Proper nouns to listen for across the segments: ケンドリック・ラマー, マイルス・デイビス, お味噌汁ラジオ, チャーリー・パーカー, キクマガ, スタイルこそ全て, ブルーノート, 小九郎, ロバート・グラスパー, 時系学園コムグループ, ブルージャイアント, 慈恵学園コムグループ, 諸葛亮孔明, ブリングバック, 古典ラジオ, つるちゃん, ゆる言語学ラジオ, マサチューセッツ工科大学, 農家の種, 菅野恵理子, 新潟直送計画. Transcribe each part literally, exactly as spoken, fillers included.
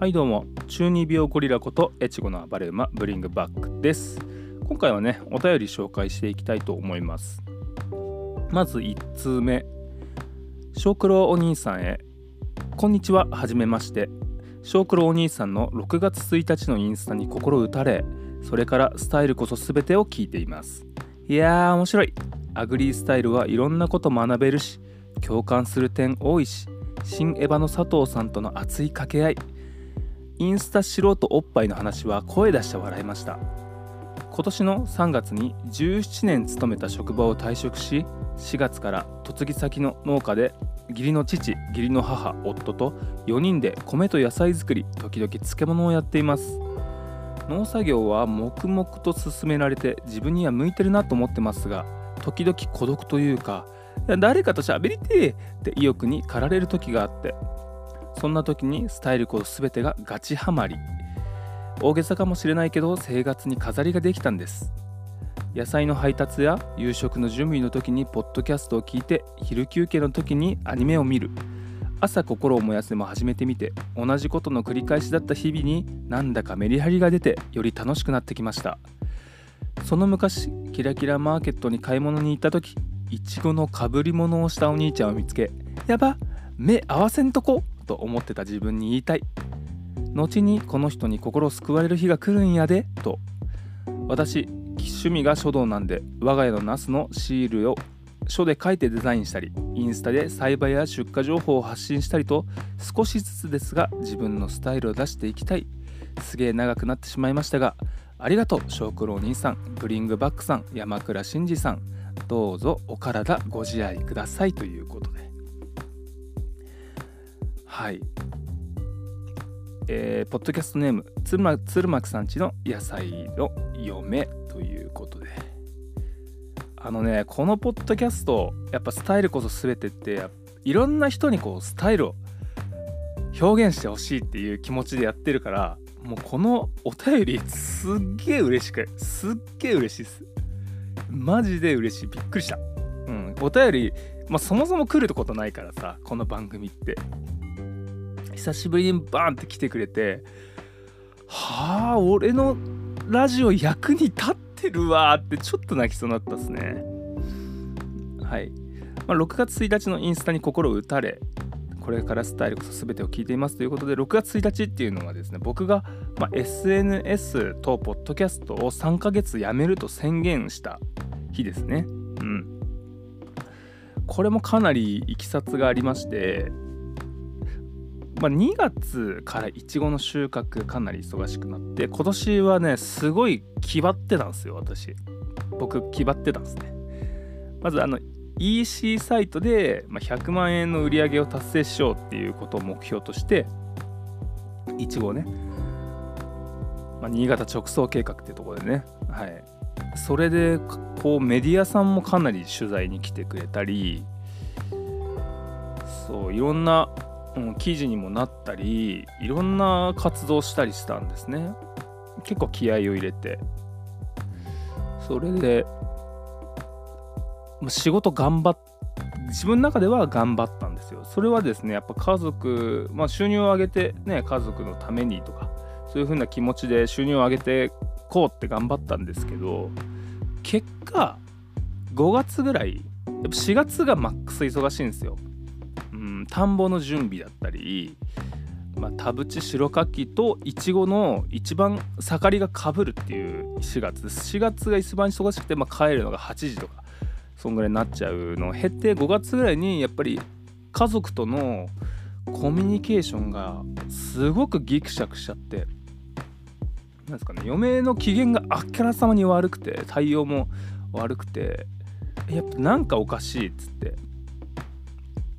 はいどうも、中二病ゴリラこと越後の暴れ馬ブリングバックです。今回はね、お便り紹介していきたいと思います。まずいちつうめ、小九郎お兄さんへ。こんにちは、はじめまして。小九郎お兄さんのろくがつついたちのインスタに心打たれ、それからスタイルこそ全てを聞いています。いやー面白い。アグリースタイルはいろんなこと学べるし、共感する点多いし、新エヴァの佐藤さんとの熱い掛け合い、インスタ素人おっぱいの話は声出して笑いました。今年のさんがつにじゅうななねん勤めた職場を退職し、しがつから嫁ぎ先の農家で義理の父、義理の母、夫とよにんで米と野菜作り、時々漬物をやっています。農作業は黙々と進められて、自分には向いてるなと思ってますが、時々孤独というか、誰かと喋りてーって意欲に駆られる時があって、そんな時にスタイルこそ全てがガチハマり。大げさかもしれないけど、生活に飾りができたんです。野菜の配達や夕食の準備の時にポッドキャストを聞いて、昼休憩の時にアニメを見る。朝心を燃やせも始めてみて、同じことの繰り返しだった日々になんだかメリハリが出て、より楽しくなってきました。その昔、キラキラマーケットに買い物に行った時、イチゴのかぶり物をしたお兄ちゃんを見つけ、やば、目合わせんとこと思ってた自分に言いたい。後にこの人に心救われる日が来るんやでと。私、趣味が書道なんで、我が家のナスのシールを書で書いてデザインしたり、インスタで栽培や出荷情報を発信したりと、少しずつですが自分のスタイルを出していきたい。すげえ長くなってしまいましたが、ありがとう小九郎お兄さん、ブリングバックさん、山倉真嗣さん、どうぞお体ご自愛くださいということで、はい、えー、ポッドキャストネーム鶴巻、鶴巻さんちの野菜の嫁ということで、あのね、このポッドキャスト、やっぱスタイルこそ全てって、いろんな人にこうスタイルを表現してほしいっていう気持ちでやってるから、もうこのお便りすっげえ嬉しく、すっげえ嬉しいです。マジで嬉しい、びっくりした、うん、お便り、まあ、そもそも来ることないからさ、この番組って。久しぶりにバーンって来てくれて、はあ、俺のラジオ役に立ってるわって、ちょっと泣きそうになったっすね。はい、まあ、ろくがつついたちのインスタに心打たれ、これからスタイルこそ全てを聞いていますということで、ろくがつついたちっていうのはですね、僕が、まあ、エスエヌエス とポッドキャストをさんかげつやめると宣言した日ですね。うん、これもかなりいきさつがありまして、まあ、にがつからいちごの収穫かなり忙しくなって、今年はね、すごい気張ってたんですよ。私僕気張ってたんですね。まずあの イーシー サイトでひゃくまんえんの売り上げを達成しようっていうことを目標として、いちごをね、まあ、新潟直送計画っていうところでね、はい、それでこうメディアさんもかなり取材に来てくれたり、そういろんな記事にもなったり、いろんな活動したりしたんですね。結構気合を入れて、それで仕事頑張っ自分の中では頑張ったんですよ。それはですね、やっぱ家族、まあ、収入を上げてね、家族のためにとか、そういう風な気持ちで収入を上げてこうって頑張ったんですけど、結果ごがつぐらい、やっぱしがつがマックス忙しいんですよ。田んぼの準備だったり、まあ、田淵白柿とイチゴの一番盛りがかぶるっていうしがつです。しがつが一番忙しくて、まあ、帰るのがはちじとかそんぐらいになっちゃうのを経て、ごがつぐらいにやっぱり家族とのコミュニケーションがすごくギクシャクしちゃって、なんですかね、嫁の機嫌があからさまに悪くて、対応も悪くて、やっぱなんかおかしいっつって、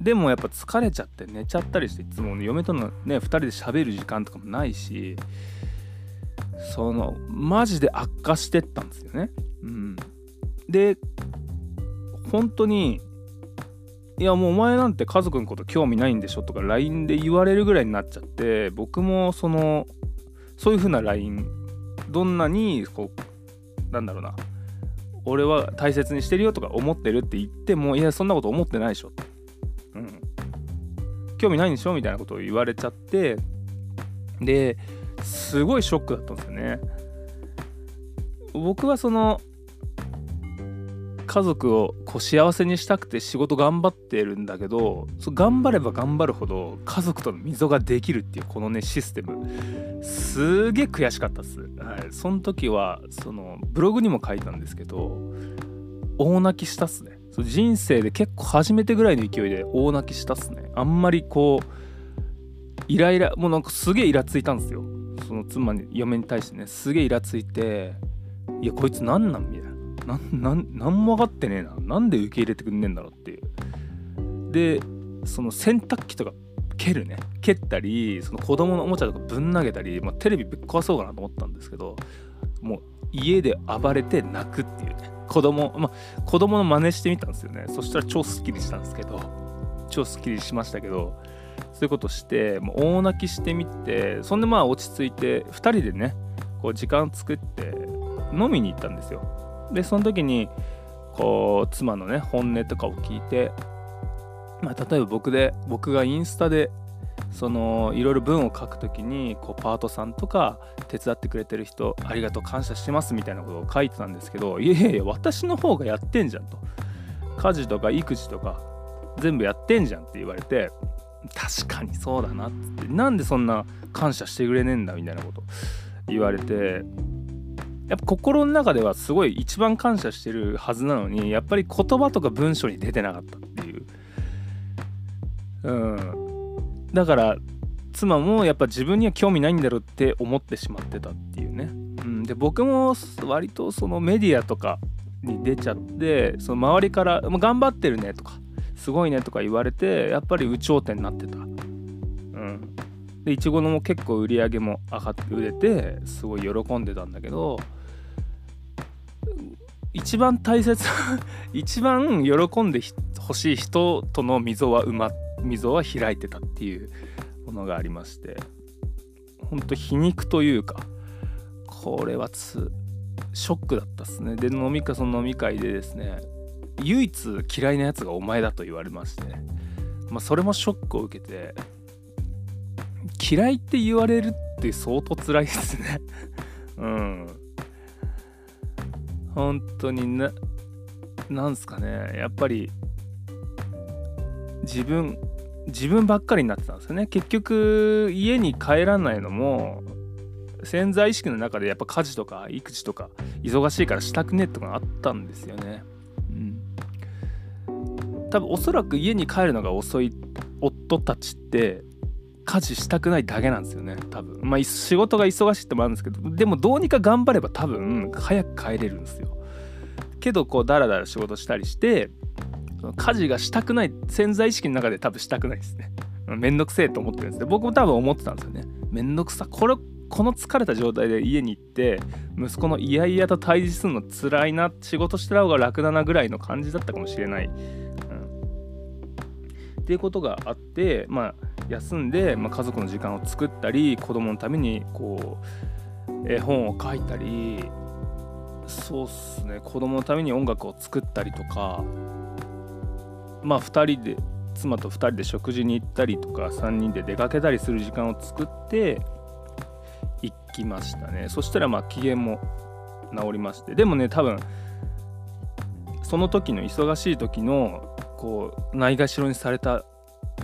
でもやっぱ疲れちゃって寝ちゃったりして、いつも嫁とのねふたりで喋る時間とかもないし、そのマジで悪化してったんですよね。うん、で本当に、いやもうお前なんて家族のこと興味ないんでしょとか ライン で言われるぐらいになっちゃって、僕もそのそういう風な ライン、 どんなにこうなんだろうな、俺は大切にしてるよとか思ってるって言っても、いやそんなこと思ってないでしょって、興味ないんでしょみたいなことを言われちゃって、ですごいショックだったんですよね。僕はその家族をこう幸せにしたくて仕事頑張ってるんだけど、そう頑張れば頑張るほど家族との溝ができるっていうこのねシステム、すげえ悔しかったです、はい、その時はそのブログにも書いたんですけど大泣きしたっすね。そう人生で結構初めてぐらいの勢いで大泣きしたっすね。あんまりこうイライラもうなんかすげえイラついたんですよ。その妻に嫁に対してねすげえイラついて、いやこいつなんなんみたいな、何も分かってねえな、なんで受け入れてくんねえんだろうっていう。でその洗濯機とか蹴るね蹴ったり、その子供のおもちゃとかぶん投げたり、まあ、テレビぶっ壊そうかなと思ったんですけど、もう家で暴れて泣くっていうね、子供、まあ、子供の真似してみたんですよね。そしたら超スッキリしたんですけど超スッキリしましたけど、そういうことしてもう大泣きしてみて、そんでまあ落ち着いてふたりでねこう時間作って飲みに行ったんですよ。でその時にこう妻のね本音とかを聞いて、まあ、例えば僕で僕がインスタでそのいろいろ文を書く時にこうパートさんとか手伝ってくれてる人ありがとう感謝してますみたいなことを書いてたんですけど、いやいや私の方がやってんじゃんと、家事とか育児とか全部やってんじゃんって言われて、確かにそうだなっつって、なんでそんな感謝してくれねえんだみたいなこと言われて、やっぱ心の中ではすごい一番感謝してるはずなのに、やっぱり言葉とか文章に出てなかったっていう、うん、だから妻もやっぱ自分には興味ないんだろうって思ってしまってたっていうね、うん、で僕も割とそのメディアとかに出ちゃって、その周りから頑張ってるねとかすごいねとか言われて、やっぱり有頂天になってた、うん、でいちごのも結構売り上げも上がって売れてすごい喜んでたんだけど、一番大切一番喜んでほしい人との溝は埋ま溝は開いてたっていうものがありまして、本当皮肉というかこれはつショックだったですね。で飲み会その飲み会でですね、唯一嫌いなやつがお前だと言われまして、まあ、それもショックを受けて、嫌いって言われるって相当辛いですねうん本当にな、なんすかね、やっぱり自分自分ばっかりになってたんですよね。結局家に帰らないのも潜在意識の中でやっぱ家事とか育児とか忙しいからしたくねえとかあったんですよね、うん、多分おそらく家に帰るのが遅い夫たちって家事したくないだけなんですよね多分。まあ仕事が忙しいってもあるんですけど、でもどうにか頑張れば多分早く帰れるんですよ。けどこうだらだら仕事したりして家事がしたくない潜在意識の中で多分したくないですね。めんどくせえと思ってるんですね。僕も多分思ってたんですよね。めんどくさこれこの疲れた状態で家に行って息子のいやいやと対峙するの辛いな、仕事してた方が楽だなぐらいの感じだったかもしれない、うん、っていうことがあって、まあ休んで、まあ、家族の時間を作ったり子供のためにこう絵本を書いたり、そうっすね、子供のために音楽を作ったりとか、まあふたりで妻とふたりで食事に行ったりとかさんにんで出かけたりする時間を作って行きましたね。そしたらまあ機嫌も治りまして、でもね多分その時の忙しい時のこうないがしろにされた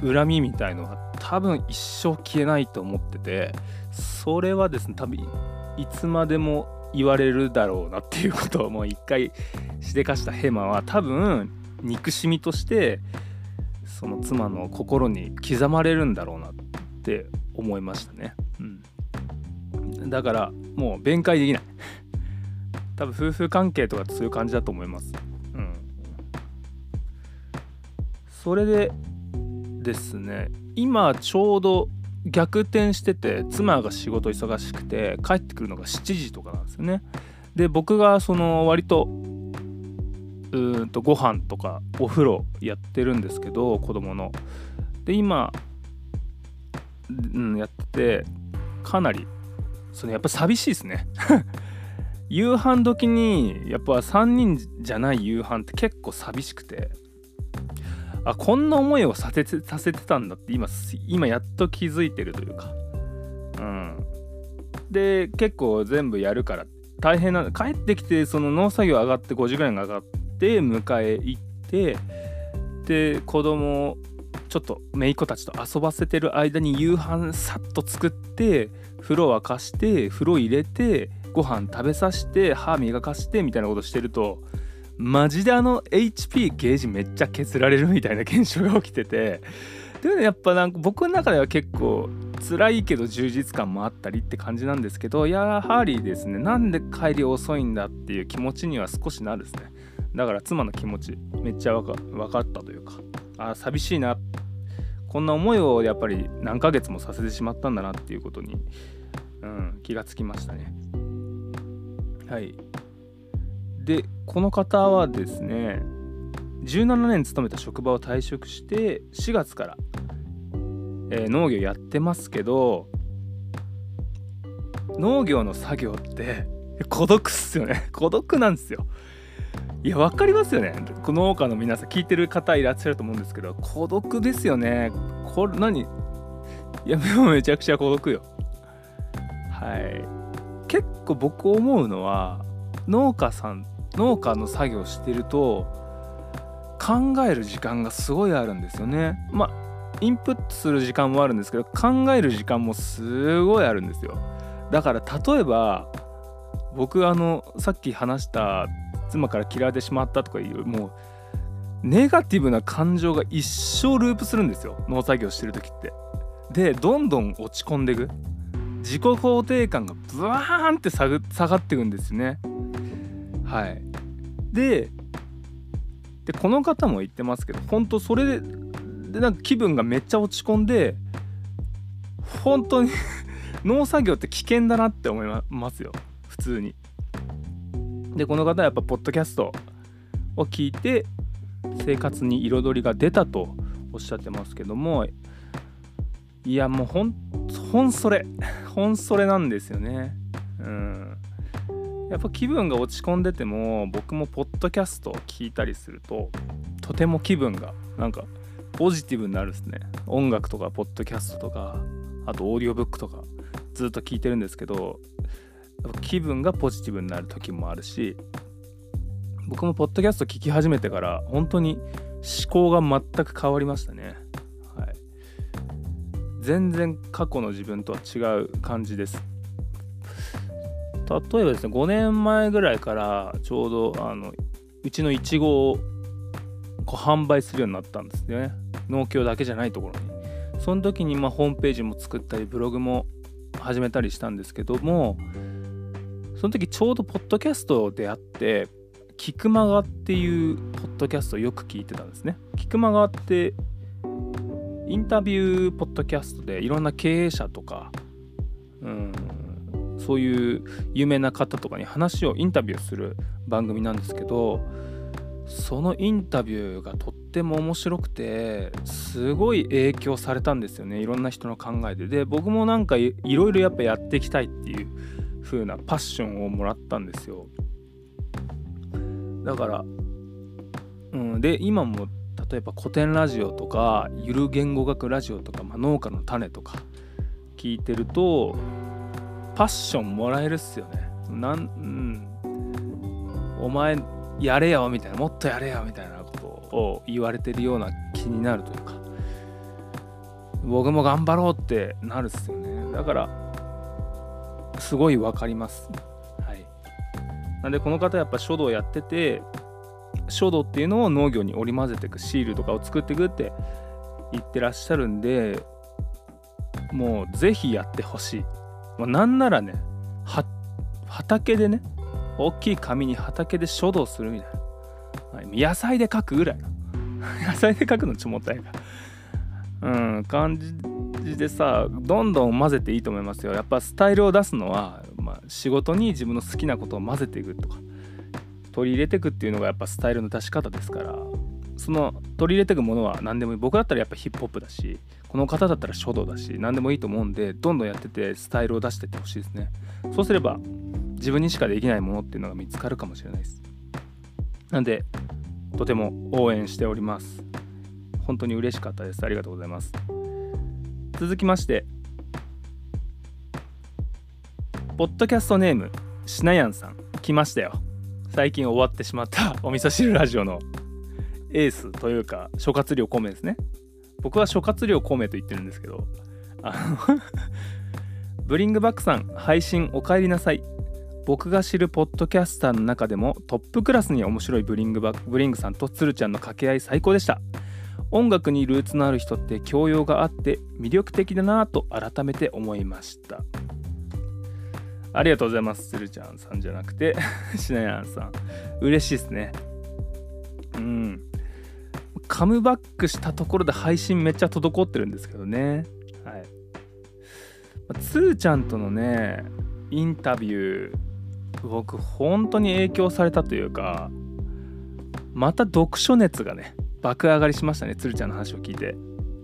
恨みみたいのが多分一生消えないと思ってて、それはですね多分いつまでも言われるだろうなっていうことをもう一回しでかしたヘマは多分憎しみとしてその妻の心に刻まれるんだろうなって思いましたね、うん、だからもう弁解できない多分夫婦関係とかそういう感じだと思います、うん、それでですね、今ちょうど逆転してて妻が仕事忙しくて帰ってくるのがしちじとかなんですよね。で僕がその割とうーんとご飯とかお風呂やってるんですけど子供ので今、うん、やっててかなりそのやっぱ寂しいですね夕飯時にやっぱさんにんじゃない夕飯って結構寂しくて、あこんな思いをさせて、させてたんだって今、今やっと気づいてるというか、うん、で結構全部やるから大変な、帰ってきてその農作業上がってごじぐらいに上がって迎え行ってで子供をちょっと姪っ子たちと遊ばせてる間に夕飯さっと作って風呂沸かして風呂入れてご飯食べさせて歯磨かしてみたいなことしてるとマジであの エイチピー ゲージめっちゃ削られるみたいな現象が起きてて、でやっぱなんか僕の中では結構辛いけど充実感もあったりって感じなんですけど、やはりですね、なんで帰り遅いんだっていう気持ちには少しなるですね。だから妻の気持ちめっちゃわか、わかったというか、あ、寂しいな、こんな思いをやっぱり何ヶ月もさせてしまったんだなっていうことに、うん、気がつきましたね。はい。でこの方はですね、じゅうななねん勤めた職場を退職してしがつから、えー、農業やってますけど、農業の作業って孤独っすよね。孤独なんですよ。いや分かりますよね。農家の皆さん聞いてる方いらっしゃると思うんですけど、孤独ですよね。これ何、いやもうめちゃくちゃ孤独よ。はい。結構僕思うのは農家さん農家の作業してると考える時間がすごいあるんですよね。まあインプットする時間もあるんですけど考える時間もすごいあるんですよ。だから例えば僕あのさっき話した妻から嫌われてしまったとかいうもうネガティブな感情が一生ループするんですよ、農作業してる時って。でどんどん落ち込んでいく、自己肯定感がブワーンって下がっていくんですね。はい。ででこの方も言ってますけど、本当それ で, でなんか気分がめっちゃ落ち込んで本当に農作業って危険だなって思いますよ、普通に。でこの方はやっぱポッドキャストを聞いて生活に彩りが出たとおっしゃってますけども、いやもうほんほんそれほんそれなんですよね。うん、やっぱ気分が落ち込んでても僕もポッドキャストを聞いたりするととても気分がなんかポジティブになるですね。音楽とかポッドキャストとかあとオーディオブックとかずっと聞いてるんですけど、気分がポジティブになる時もあるし、僕もポッドキャスト聞き始めてから本当に思考が全く変わりましたね。はい、全然過去の自分とは違う感じです。例えばですね、ごねんまえぐらいからちょうどあのうちのイチゴをこう販売するようになったんですね、農協だけじゃないところに。その時にまあホームページも作ったりブログも始めたりしたんですけども、その時ちょうどポッドキャストであってキクマガっていうポッドキャストをよく聞いてたんですね。キクマガってインタビューポッドキャストでいろんな経営者とか、うん、そういう有名な方とかに話をインタビューする番組なんですけど、そのインタビューがとっても面白くてすごい影響されたんですよね、いろんな人の考えで。で僕もなんかいろいろやっぱやっていきたいっていう風なパッションをもらったんですよ。だから、うん、で今も例えば古典ラジオとかゆる言語学ラジオとか、まあ、農家の種とか聞いてるとパッションもらえるっすよね。なん、うん、お前やれよみたいな、もっとやれよみたいなことを言われてるような気になるというか、僕も頑張ろうってなるっすよね。だからすごいわかります。はい。なんでこの方やっぱ書道やってて、書道っていうのを農業に織り交ぜていく、シールとかを作っていくって言ってらっしゃるんで、もうぜひやってほしい。まあ、なんならね、は畑でね、大きい紙に畑で書道するみたいな、はい、野菜で書くぐらいの野菜で書くのちょっともったいないうん感じでさ、どんどん混ぜていいと思いますよ。やっぱスタイルを出すのは、まあ、仕事に自分の好きなことを混ぜていくとか取り入れていくっていうのがやっぱスタイルの出し方ですから、その取り入れていくものは何でもいい。僕だったらやっぱヒップホップだし、この方だったら書道だし、何でもいいと思うんで、どんどんやっててスタイルを出していってほしいですね。そうすれば自分にしかできないものっていうのが見つかるかもしれないです。なんでとても応援しております。本当に嬉しかったです。ありがとうございます。続きまして、ポッドキャストネームしなやんさん、来ましたよ。最近終わってしまったお味噌汁ラジオのエースというか諸葛亮孔明ですね。僕は諸葛亮孔明と言ってるんですけど、あのブリングバックさん、配信お帰りなさい。僕が知るポッドキャスターの中でもトップクラスに面白いブリングバックブリングさんとつるちゃんの掛け合い最高でした。音楽にルーツのある人って教養があって魅力的だなぁと改めて思いました。ありがとうございます。つるちゃんさんじゃなくてしなやんさん、嬉しいですね。うんカムバックしたところで配信めっちゃ滞ってるんですけどね。はい、つるちゃんとのねインタビュー、僕本当に影響されたというか、また読書熱がね爆上がりしましたね。つるちゃんの話を聞いて、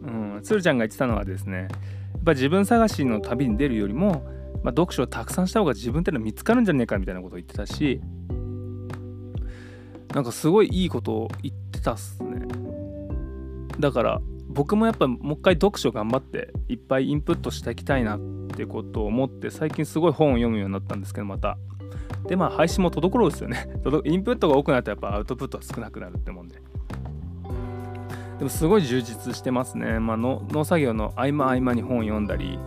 うん、つるちゃんが言ってたのはですね、やっぱ自分探しの旅に出るよりも、まあ、読書をたくさんした方が自分ってのは見つかるんじゃねえかみたいなことを言ってたし、なんかすごいいいことを言ってたっすね。だから僕もやっぱもう一回読書頑張っていっぱいインプットしていきたいなってことを思って、最近すごい本を読むようになったんですけど、またでまあ配信も滞るんですよねインプットが多くなるとやっぱアウトプットは少なくなるってもんで、でもすごい充実してますね。まあ、の農作業の合間合間に本を読んだり、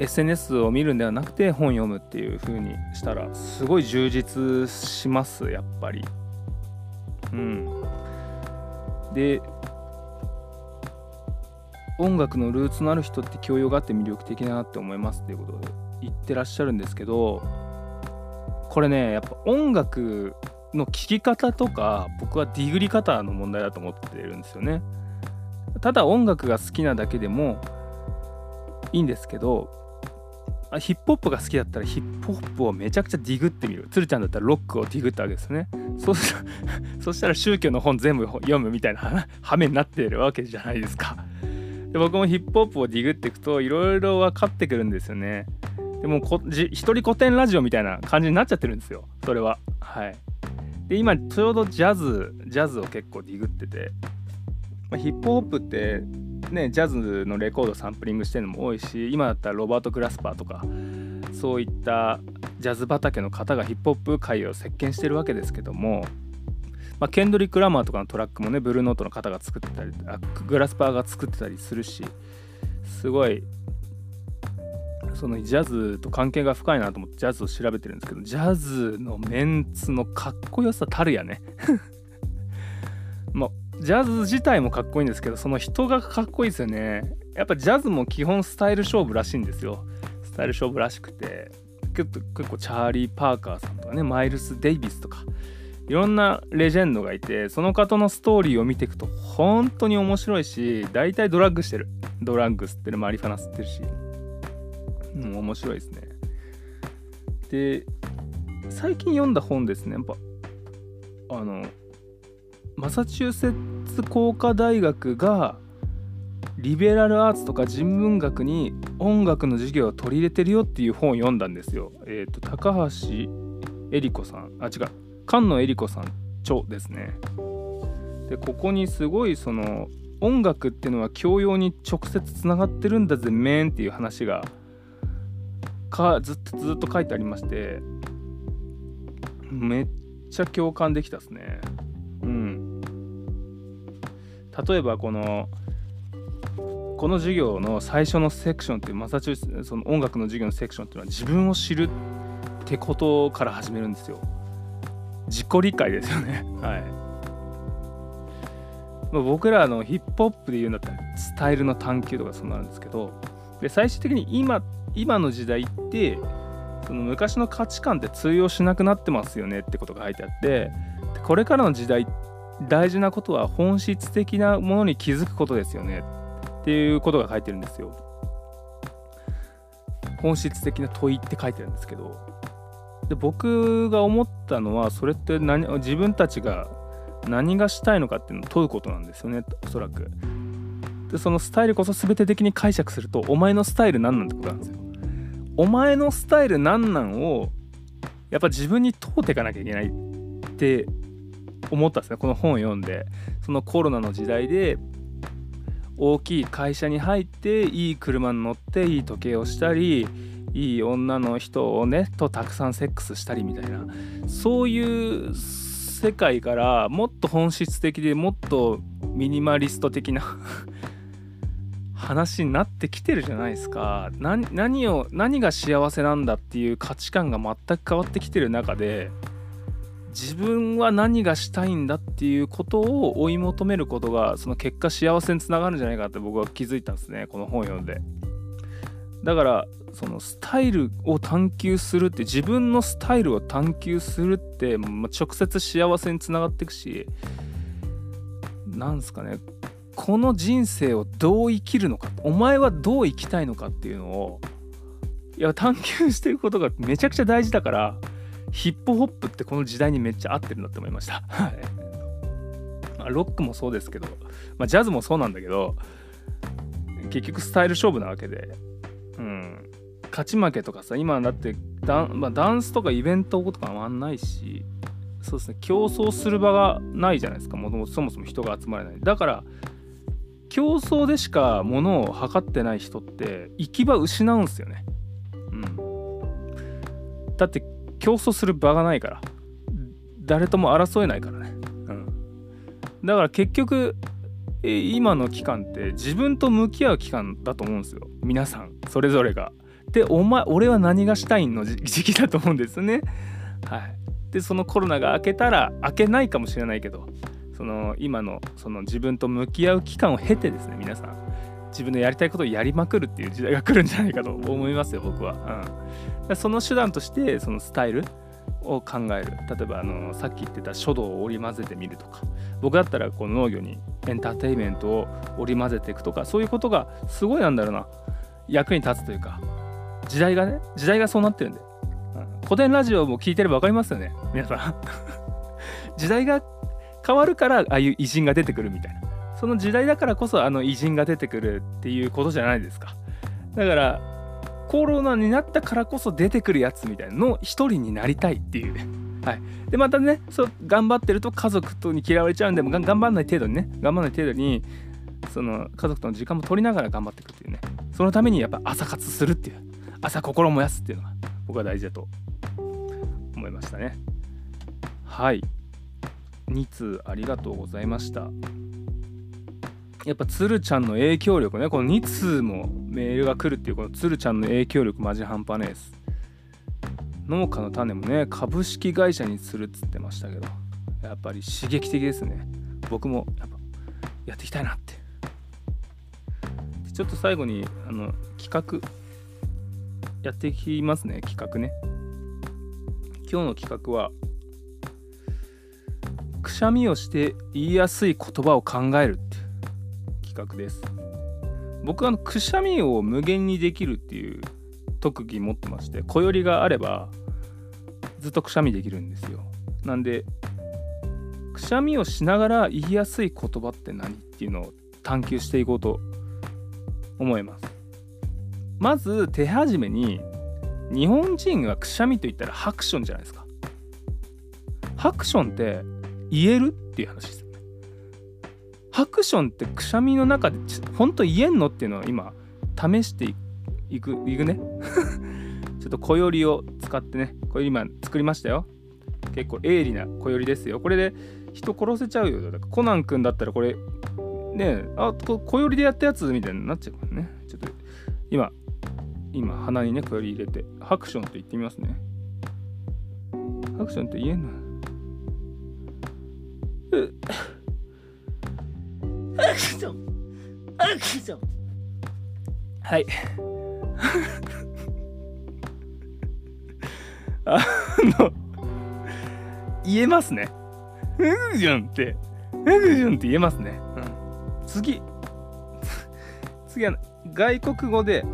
エスエヌエス を見るんではなくて本読むっていう風にしたらすごい充実します、やっぱり。うんで音楽のルーツのある人って教養があって魅力的だなって思いますっていうことで言ってらっしゃるんですけど、これねやっぱ音楽の聴き方とか僕はディグり方の問題だと思ってるんですよね。ただ音楽が好きなだけでもいいんですけど、あヒップホップが好きだったらヒップホップをめちゃくちゃディグってみる。つるちゃんだったらロックをディグったわけですよね。そうしたらそしたら宗教の本全部読むみたいな羽目になっているわけじゃないですか。で僕もヒップホップをディグっていくといろいろ分かってくるんですよね。でもこじ一人古典ラジオみたいな感じになっちゃってるんですよ、それは。はいで今ちょうどジャズジャズを結構ディグってて、まあ、ヒップホップってねジャズのレコードサンプリングしてるのも多いし、今だったらロバート・グラスパーとかそういったジャズ畑の方がヒップホップ界を席巻してるわけですけども、まあ、ケンドリック・ラマーとかのトラックもねブルーノートの方が作ってたり、あグラスパーが作ってたりするし、すごいそのジャズと関係が深いなと思ってジャズを調べてるんですけど、ジャズのメンツのかっこよさたるやねまあジャズ自体もかっこいいんですけど、その人がかっこいいですよね。やっぱジャズも基本スタイル勝負らしいんですよ。スタイル勝負らしくて、結構チャーリー・パーカーさんとかね、マイルス・デイビスとかいろんなレジェンドがいて、その方のストーリーを見ていくと本当に面白いし、大体ドラッグしてるドラッグ吸ってるマリファナ吸ってるし、うん、面白いですね。で最近読んだ本ですね、やっぱあのマサチューセッツ工科大学がリベラルアーツとか人文学に音楽の授業を取り入れてるよっていう本を読んだんですよ。えっと高橋恵理子さん、あ違う菅野恵理子さん著ですね。でここにすごいその音楽っていうのは教養に直接つながってるんだぜメーンっていう話がかずっとずっと書いてありまして、めっちゃ共感できたですね。うん例えばこのこの授業の最初のセクションっていうマサチューセッツその音楽の授業のセクションっていうのは自分を知るってことから始めるんですよ。自己理解ですよねはい僕らのヒップホップで言うんだったらスタイルの探求とかそうなるんですけど、で最終的に今今の時代ってその昔の価値観って通用しなくなってますよねってことが書いてあって、これからの時代大事なことは本質的なものに気づくことですよねっていうことが書いてるんですよ。本質的な問いって書いてるんですけど、で僕が思ったのはそれって何自分たちが何がしたいのかっていうのを問うことなんですよね、おそらく。でそのスタイルこそ全て的に解釈すると、お前のスタイル何なんってことなんですよ。お前のスタイル何なんをやっぱ自分に問うていかなきゃいけないって思ったんですね、この本を読んで。そのコロナの時代で大きい会社に入っていい車に乗っていい時計をしたりいい女の人をねとたくさんセックスしたりみたいな、そういう世界からもっと本質的でもっとミニマリスト的な話になってきてるじゃないですか。な何を何が幸せなんだっていう価値観が全く変わってきてる中で、自分は何がしたいんだっていうことを追い求めることが、その結果幸せにつながるんじゃないかって僕は気づいたんですね、この本読んで。だからそのスタイルを探求するって、自分のスタイルを探求するって、まあ、直接幸せにつながっていくし、なんですかね、この人生をどう生きるのか、お前はどう生きたいのかっていうのをいや探求していくことがめちゃくちゃ大事だから、ヒップホップってこの時代にめっちゃ合ってるなって思いました、まあ、ロックもそうですけど、まあ、ジャズもそうなんだけど、結局スタイル勝負なわけで、うん、勝ち負けとかさ、今だってダ ン,、まあ、ダンスとかイベントとかもあんないし、そうですね、競争する場がないじゃないですか、もともとそもそも人が集まれない。だから競争でしか物を測ってない人って行き場失うんですよね、うん、だって競争する場がないから、誰とも争えないからね、うん、だから結局今の期間って自分と向き合う期間だと思うんですよ、皆さんそれぞれが。で、お前俺は何がしたいの時期だと思うんですね、はい、でそのコロナが明けたら、明けないかもしれないけど、その今のその自分と向き合う期間を経てですね、皆さん自分のやりたいことをやりまくるっていう時代が来るんじゃないかと思いますよ、僕は、うん、その手段としてそのスタイルを考える。例えばあのさっき言ってた書道を織り交ぜてみるとか、僕だったらこの農業にエンターテインメントを織り交ぜていくとか、そういうことがすごいなんだろうな、役に立つというか、時代がね、時代がそうなってるんで、うん、古典ラジオも聞いてれば分かりますよね皆さん時代が変わるからああいう偉人が出てくるみたいな、その時代だからこそあの偉人が出てくるっていうことじゃないですか。だからコロナになったからこそ出てくるやつみたいなの一人になりたいっていう、はい、でまたね、そう頑張ってると家族とに嫌われちゃうんで、も頑張んない程度にね、頑張んない程度にその家族との時間も取りながら頑張っていくっていうね、そのためにやっぱ朝活するっていう、朝心燃やすっていうのが僕は大事だと思いましたね。はい、に通ありがとうございました。やっぱつるちゃんの影響力ね、このに通もメールが来るっていう、このつるちゃんの影響力マジ半端ねえです。農家の種もね株式会社にするっつってましたけど、やっぱり刺激的ですね。僕もやっぱやっていきたいなって。ちょっと最後にあの企画やっていきますね。企画ね、今日の企画はくしゃみをして言いやすい言葉を考えるっていう企画です。僕はあのくしゃみを無限にできるっていう特技持ってまして、小よりがあればずっとくしゃみできるんですよ。なんでくしゃみをしながら言いやすい言葉って何っていうのを探求していこうと思います。まず手始めに、日本人はくしゃみといったらハクションじゃないですか。ハクションって言えるっていう話ですよね。ハクションってくしゃみの中で本当言えんのっていうのを今試していくいくねちょっと小よりを使ってね、これ今作りましたよ。結構鋭利な小よりですよ。これで人殺せちゃうよ。だからコナン君だったらこれね、あ小よりでやったやつみたいになっちゃうからね。ちょっと今今鼻にね小より入れてハクションと言ってみますね。ハクションって言えんの。アクションアクション、はいあの言えますね。アクションってアクションって言えますね、うん、次次は外国語で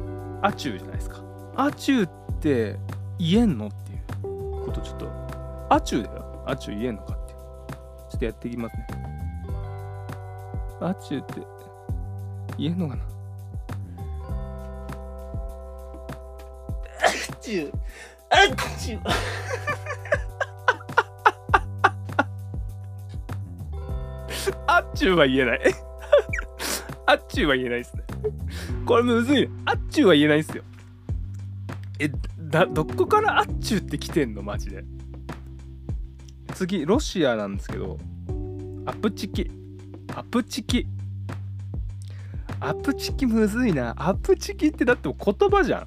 アチューじゃないですか。アチューって言えんのっていうこと、ちょっとアチューだよ。アチュー言えんのか、ちょっとやっていきますね。アチューって言えんのかな。アチューアチューアチューは言えないアチューは言えないですね。これむずい。アチューは言えないですよ。えだどこからあっちゅうって来てんのマジで。次ロシアなんですけど、アプチキアプチキアプチキむずいな。アプチキってだってもう言葉じゃ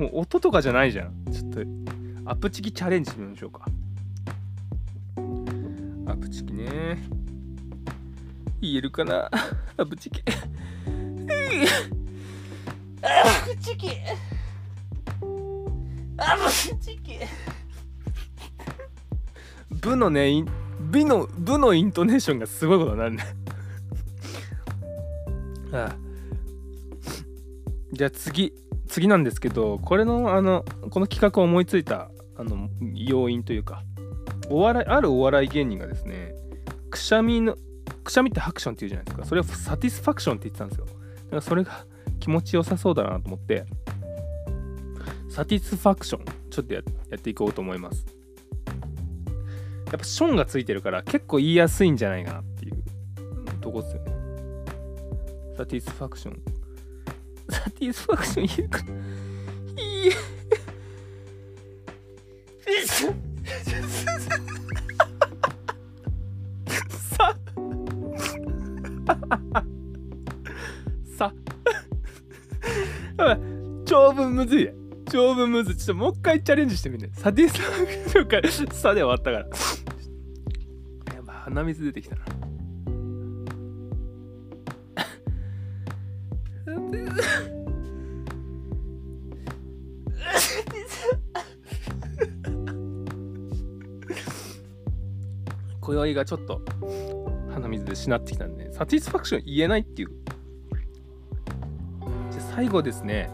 ん、もう音とかじゃないじゃん。ちょっとアプチキチャレンジしてみましょうか。アプチキね、言えるかな。アプチキアプチキアプチキブのね、インビのブのイントネーションがすごいことになるね。ああ、じゃあ次次なんですけど、これのあのこの企画を思いついたあの要因というか、お笑いあるお笑い芸人がですね、くしゃみのくしゃみってハクションっていうじゃないですか。それをサティスファクションって言ってたんですよ。だからそれが気持ちよさそうだなと思って、サティスファクションちょっと や, やっていこうと思います。やっぱションがついてるから結構言いやすいんじゃないかなっていうとこですよね。サティスファクションサティスファクション言うかいいささ長文むずい長文むずいちょっともう一回チャレンジしてみるね。サティスファクションからさで終わったから鼻水出てきたな。今宵がちょっと鼻水でしなってきたんで、ね、サティスファクション言えないっていう。じゃ最後ですね、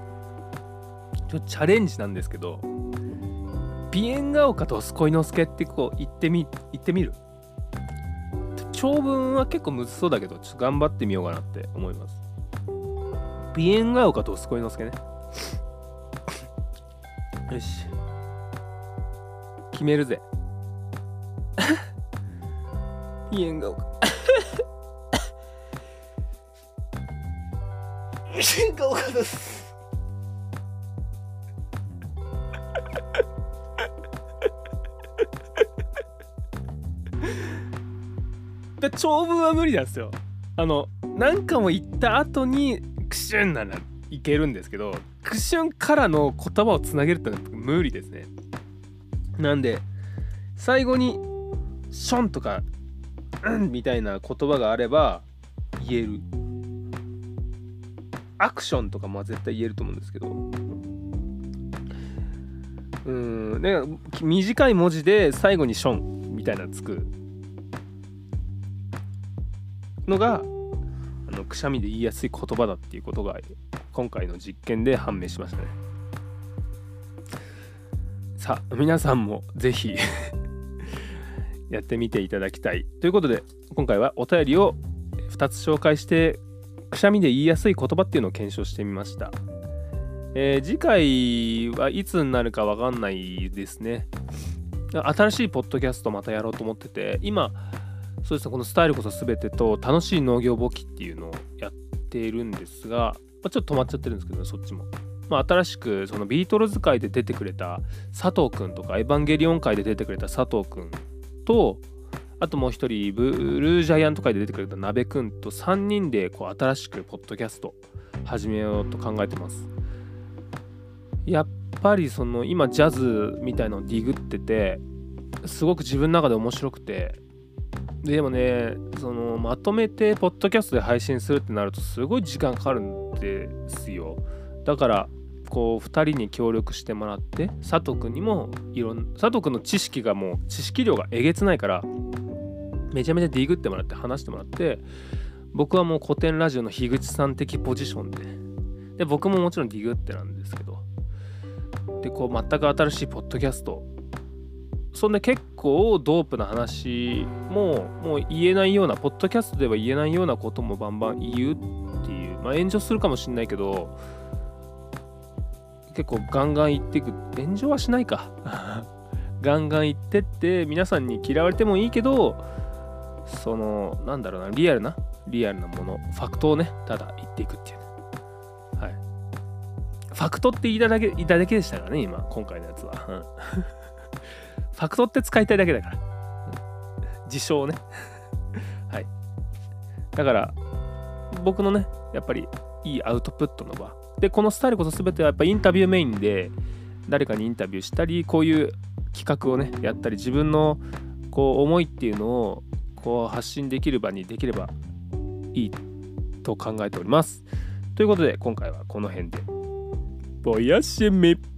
ちょチャレンジなんですけど、鼻炎が丘とすこいのすけってこう言ってみ言ってみる。長文は結構むずそうだけど、ちょっと頑張ってみようかなって思います。鼻炎が丘とすこいのすけね。よし、決めるぜ。鼻炎が丘鼻炎が丘とす長文は無理なんですよ。あの何かも言った後にクシュンならいけるんですけど、クシュンからの言葉をつなげるってのは無理ですね。なんで最後にションとか、うん、みたいな言葉があれば言える。アクションとかも絶対言えると思うんですけど、うーん、なんか短い文字で最後にションみたいなのつくのが、あのくしゃみで言いやすい言葉だっていうことが今回の実験で判明しましたね。さあ皆さんもぜひやってみていただきたいということで、今回はお便りをふたつ紹介してくしゃみで言いやすい言葉っていうのを検証してみました。えー、次回はいつになるかわかんないですね。新しいポッドキャストまたやろうと思ってて、今そうですね、このスタイルこそ全てと楽しい農業簿記っていうのをやっているんですが、まあ、ちょっと止まっちゃってるんですけど、ね、そっちも、まあ、新しくそのビートルズ界で出てくれた佐藤くんとか、エヴァンゲリオン界で出てくれた佐藤くんと、あともう一人ブルージャイアント界で出てくれた鍋くんとさんにんでこう新しくポッドキャスト始めようと考えてます。やっぱりその今ジャズみたいのをディグってて、すごく自分の中で面白くて、でもね、そのまとめてポッドキャストで配信するってなるとすごい時間かかるんですよ。だからこうふたりに協力してもらって、佐藤くんにもいろん佐藤くんの知識がもう知識量がえげつないから、めちゃめちゃディグってもらって話してもらって、僕はもう古典ラジオの樋口さん的ポジションで、で僕ももちろんディグってなんですけど、でこう全く新しいポッドキャスト、そんで結構ドープな話ももう言えないような、ポッドキャストでは言えないようなこともバンバン言うっていう、まあ炎上するかもしんないけど、結構ガンガン言っていく。炎上はしないかガンガン言ってって、皆さんに嫌われてもいいけど、そのなんだろうな、リアルなリアルなもの、ファクトをね、ただ言っていくっていうね。はい、ファクトって言いただけ、言いただけでしたからね、今、今回のやつは。うん、ファクトって使いたいだけだから。うん、自称ね。はい。だから、僕のね、やっぱりいいアウトプットの場。で、このスタイルこそ全てはやっぱインタビューメインで、誰かにインタビューしたり、こういう企画をね、やったり、自分のこう思いっていうのをこう発信できる場にできればいいと考えております。ということで、今回はこの辺で。ボヤシミ。